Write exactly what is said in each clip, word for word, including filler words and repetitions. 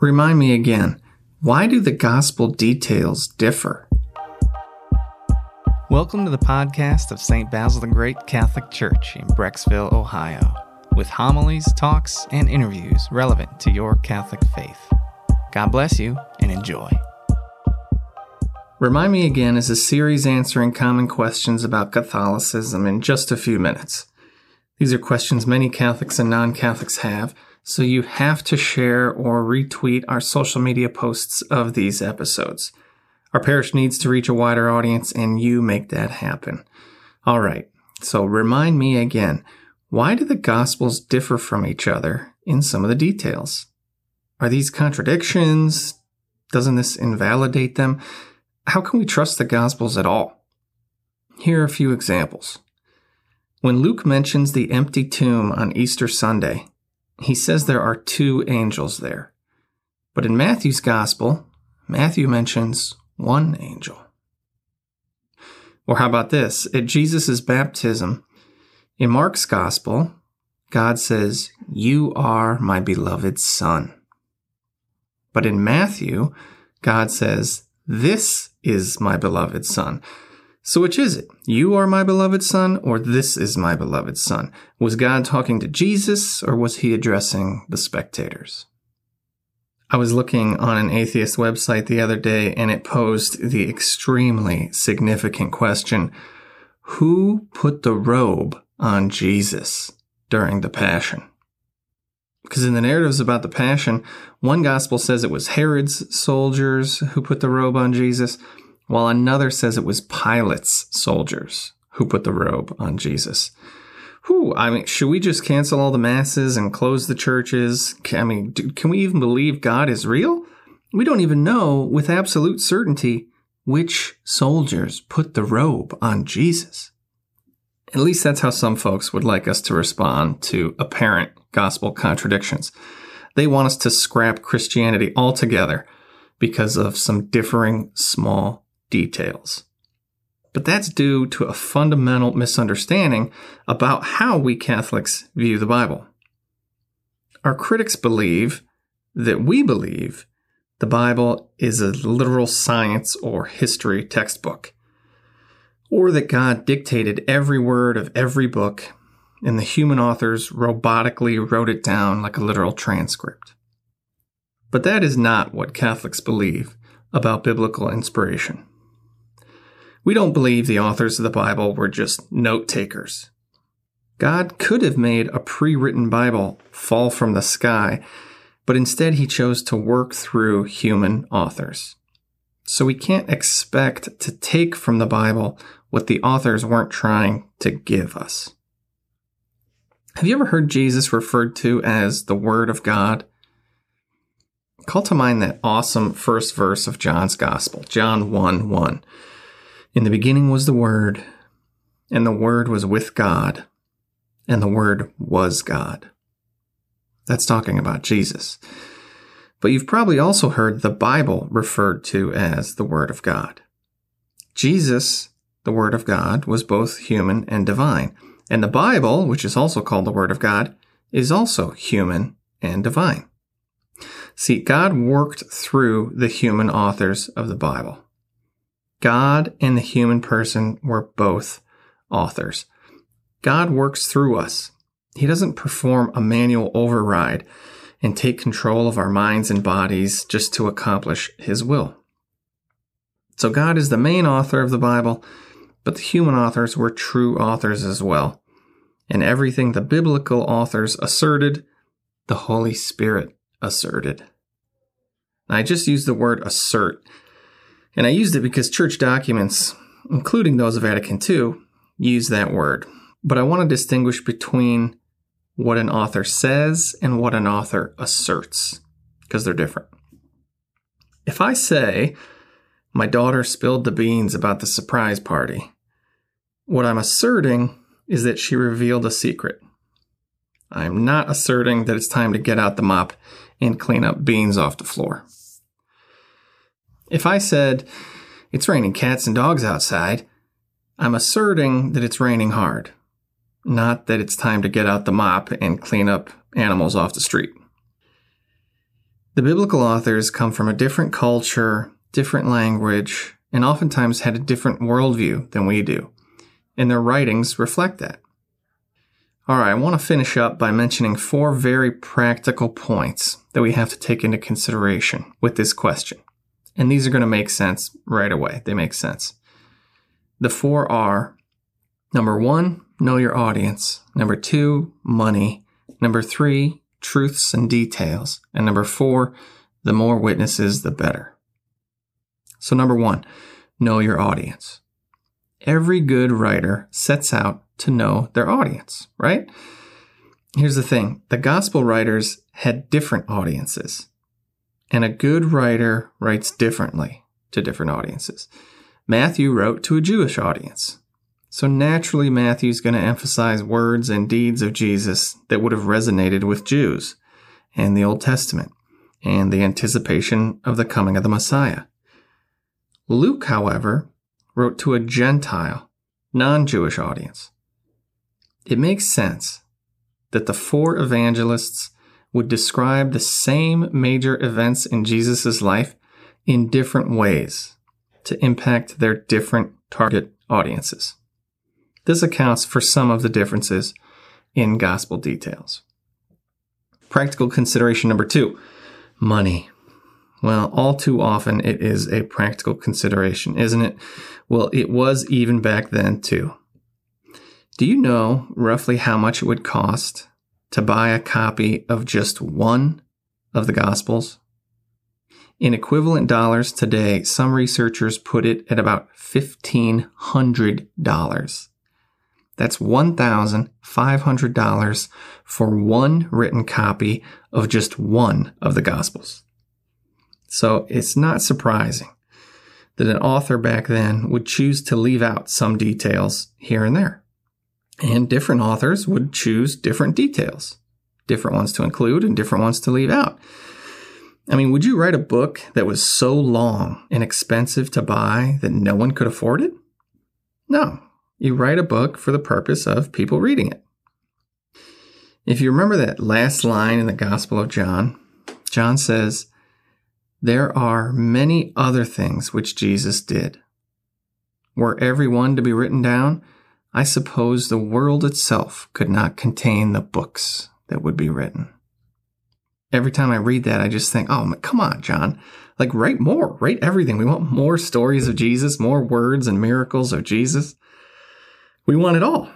Remind me again, why do the gospel details differ? Welcome to the podcast of Saint Basil the Great Catholic Church in Brecksville, Ohio, with homilies, talks, and interviews relevant to your Catholic faith. God bless you and enjoy. Remind Me Again is a series answering common questions about Catholicism in just a few minutes. These are questions many Catholics and non-Catholics have, so you have to share or retweet our social media posts of these episodes. Our parish needs to reach a wider audience, and you make that happen. All right, so remind me again, why do the Gospels differ from each other in some of the details? Are these contradictions? Doesn't this invalidate them? How can we trust the Gospels at all? Here are a few examples. When Luke mentions the empty tomb on Easter Sunday, he says there are two angels there. But in Matthew's Gospel, Matthew mentions one angel. Or how about this? At Jesus' baptism, in Mark's Gospel, God says, "You are my beloved Son." But in Matthew, God says, "This is my beloved Son." So which is it? You are my beloved Son, or this is my beloved Son? Was God talking to Jesus, or was he addressing the spectators? I was looking on an atheist website the other day, and it posed the extremely significant question, who put the robe on Jesus during the Passion? Because in the narratives about the Passion, one gospel says it was Herod's soldiers who put the robe on Jesus, while another says it was Pilate's soldiers who put the robe on Jesus. Whew, I mean, should we just cancel all the masses and close the churches? I mean, can we even believe God is real? We don't even know with absolute certainty which soldiers put the robe on Jesus. At least that's how some folks would like us to respond to apparent gospel contradictions. They want us to scrap Christianity altogether because of some differing small details. But that's due to a fundamental misunderstanding about how we Catholics view the Bible. Our critics believe that we believe the Bible is a literal science or history textbook, or that God dictated every word of every book, and the human authors robotically wrote it down like a literal transcript. But that is not what Catholics believe about biblical inspiration. We don't believe the authors of the Bible were just note-takers. God could have made a pre-written Bible fall from the sky, but instead he chose to work through human authors. So we can't expect to take from the Bible what the authors weren't trying to give us. Have you ever heard Jesus referred to as the Word of God? Call to mind that awesome first verse of John's Gospel, John one one. In the beginning was the Word, and the Word was with God, and the Word was God. That's talking about Jesus. But you've probably also heard the Bible referred to as the Word of God. Jesus, the Word of God, was both human and divine. And the Bible, which is also called the Word of God, is also human and divine. See, God worked through the human authors of the Bible. God and the human person were both authors. God works through us. He doesn't perform a manual override and take control of our minds and bodies just to accomplish his will. So God is the main author of the Bible, but the human authors were true authors as well. And everything the biblical authors asserted, the Holy Spirit asserted. Now, I just used the word assert, and I used it because church documents, including those of Vatican two, use that word. But I want to distinguish between what an author says and what an author asserts, because they're different. If I say, my daughter spilled the beans about the surprise party, what I'm asserting is that she revealed a secret. I'm not asserting that it's time to get out the mop and clean up beans off the floor. If I said, it's raining cats and dogs outside, I'm asserting that it's raining hard. Not that it's time to get out the mop and clean up animals off the street. The biblical authors come from a different culture, different language, and oftentimes had a different worldview than we do, and their writings reflect that. All right, I want to finish up by mentioning four very practical points that we have to take into consideration with this question. And these are going to make sense right away. They make sense. The four are, number one, know your audience. Number two, money. Number three, truths and details. And number four, the more witnesses, the better. So number one, know your audience. Every good writer sets out to know their audience, right? Here's the thing. The gospel writers had different audiences. And a good writer writes differently to different audiences. Matthew wrote to a Jewish audience. So naturally, Matthew's going to emphasize words and deeds of Jesus that would have resonated with Jews and the Old Testament and the anticipation of the coming of the Messiah. Luke, however, wrote to a Gentile, non-Jewish audience. It makes sense that the four evangelists would describe the same major events in Jesus' life in different ways to impact their different target audiences. This accounts for some of the differences in gospel details. Practical consideration number two, money. Well, all too often it is a practical consideration, isn't it? Well, it was even back then too. Do you know roughly how much it would cost to buy a copy of just one of the Gospels? In equivalent dollars today, some researchers put it at about fifteen hundred dollars. That's fifteen hundred dollars for one written copy of just one of the Gospels. So it's not surprising that an author back then would choose to leave out some details here and there. And different authors would choose different details, different ones to include and different ones to leave out. I mean, would you write a book that was so long and expensive to buy that no one could afford it? No. You write a book for the purpose of people reading it. If you remember that last line in the Gospel of John, John says, "There are many other things which Jesus did. Were every one to be written down, I suppose the world itself could not contain the books that would be written." Every time I read that, I just think, oh, come on, John. Like, write more. Write everything. We want more stories of Jesus, more words and miracles of Jesus. We want it all.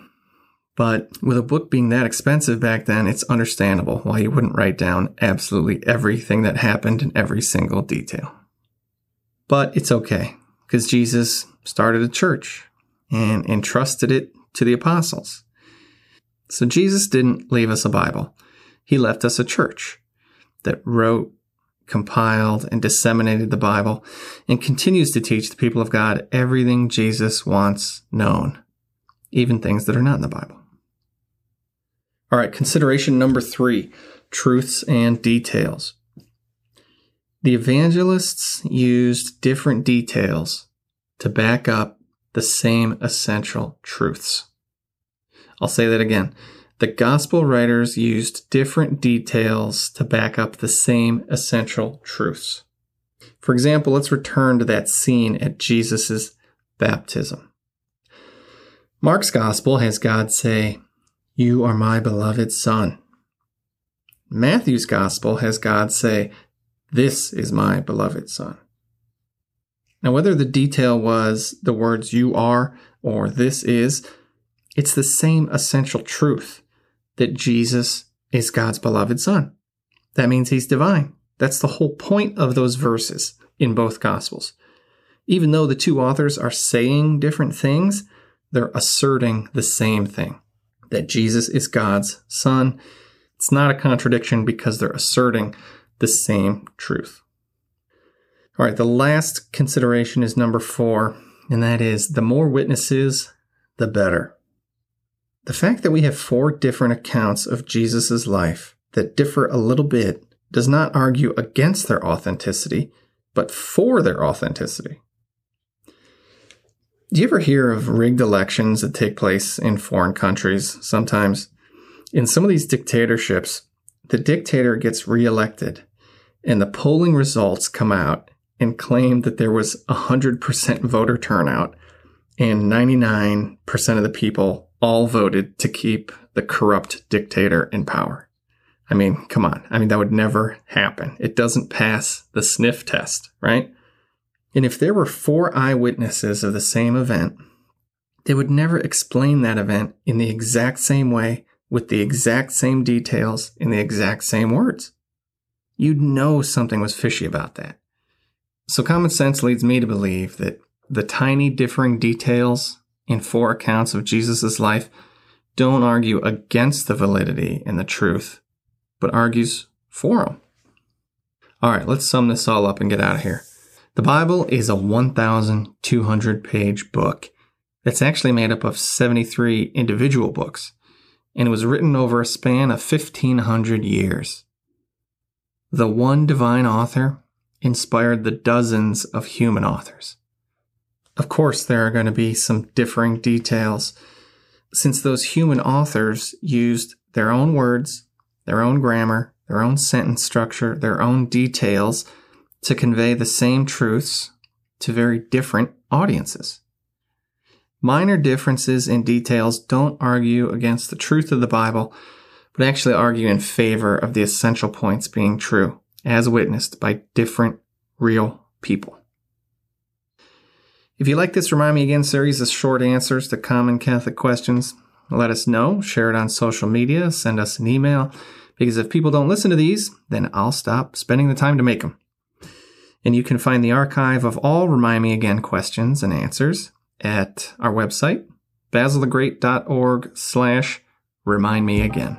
But with a book being that expensive back then, it's understandable why you wouldn't write down absolutely everything that happened in every single detail. But it's okay, because Jesus started a church and entrusted it to the apostles. So Jesus didn't leave us a Bible. He left us a church that wrote, compiled, and disseminated the Bible and continues to teach the people of God everything Jesus wants known, even things that are not in the Bible. All right, consideration number three, truths and details. The evangelists used different details to back up the same essential truths. I'll say that again. The gospel writers used different details to back up the same essential truths. For example, let's return to that scene at Jesus' baptism. Mark's gospel has God say, "You are my beloved son." Matthew's gospel has God say, "This is my beloved son." Now, whether the detail was the words "you are" or "this is," it's the same essential truth that Jesus is God's beloved son. That means he's divine. That's the whole point of those verses in both Gospels. Even though the two authors are saying different things, they're asserting the same thing, that Jesus is God's son. It's not a contradiction because they're asserting the same truth. All right, the last consideration is number four, and that is the more witnesses, the better. The fact that we have four different accounts of Jesus' life that differ a little bit does not argue against their authenticity, but for their authenticity. Do you ever hear of rigged elections that take place in foreign countries? Sometimes in some of these dictatorships, the dictator gets reelected and the polling results come out and claim that there was one hundred percent voter turnout, and ninety-nine percent of the people all voted to keep the corrupt dictator in power. I mean, come on. I mean, that would never happen. It doesn't pass the sniff test, right? And if there were four eyewitnesses of the same event, they would never explain that event in the exact same way, with the exact same details, in the exact same words. You'd know something was fishy about that. So common sense leads me to believe that the tiny differing details in four accounts of Jesus' life don't argue against the validity and the truth, but argues for them. All right, let's sum this all up and get out of here. The Bible is a one thousand two hundred page book that's actually made up of seventy-three individual books, and it was written over a span of fifteen hundred years. The one divine author inspired the dozens of human authors. Of course, there are going to be some differing details, since those human authors used their own words, their own grammar, their own sentence structure, their own details to convey the same truths to very different audiences. Minor differences in details don't argue against the truth of the Bible, but actually argue in favor of the essential points being true, as witnessed by different real people. If you like this Remind Me Again series of short answers to common Catholic questions, let us know, share it on social media, send us an email, because if people don't listen to these, then I'll stop spending the time to make them. And you can find the archive of all Remind Me Again questions and answers at our website, basil the great dot org slash remind me again.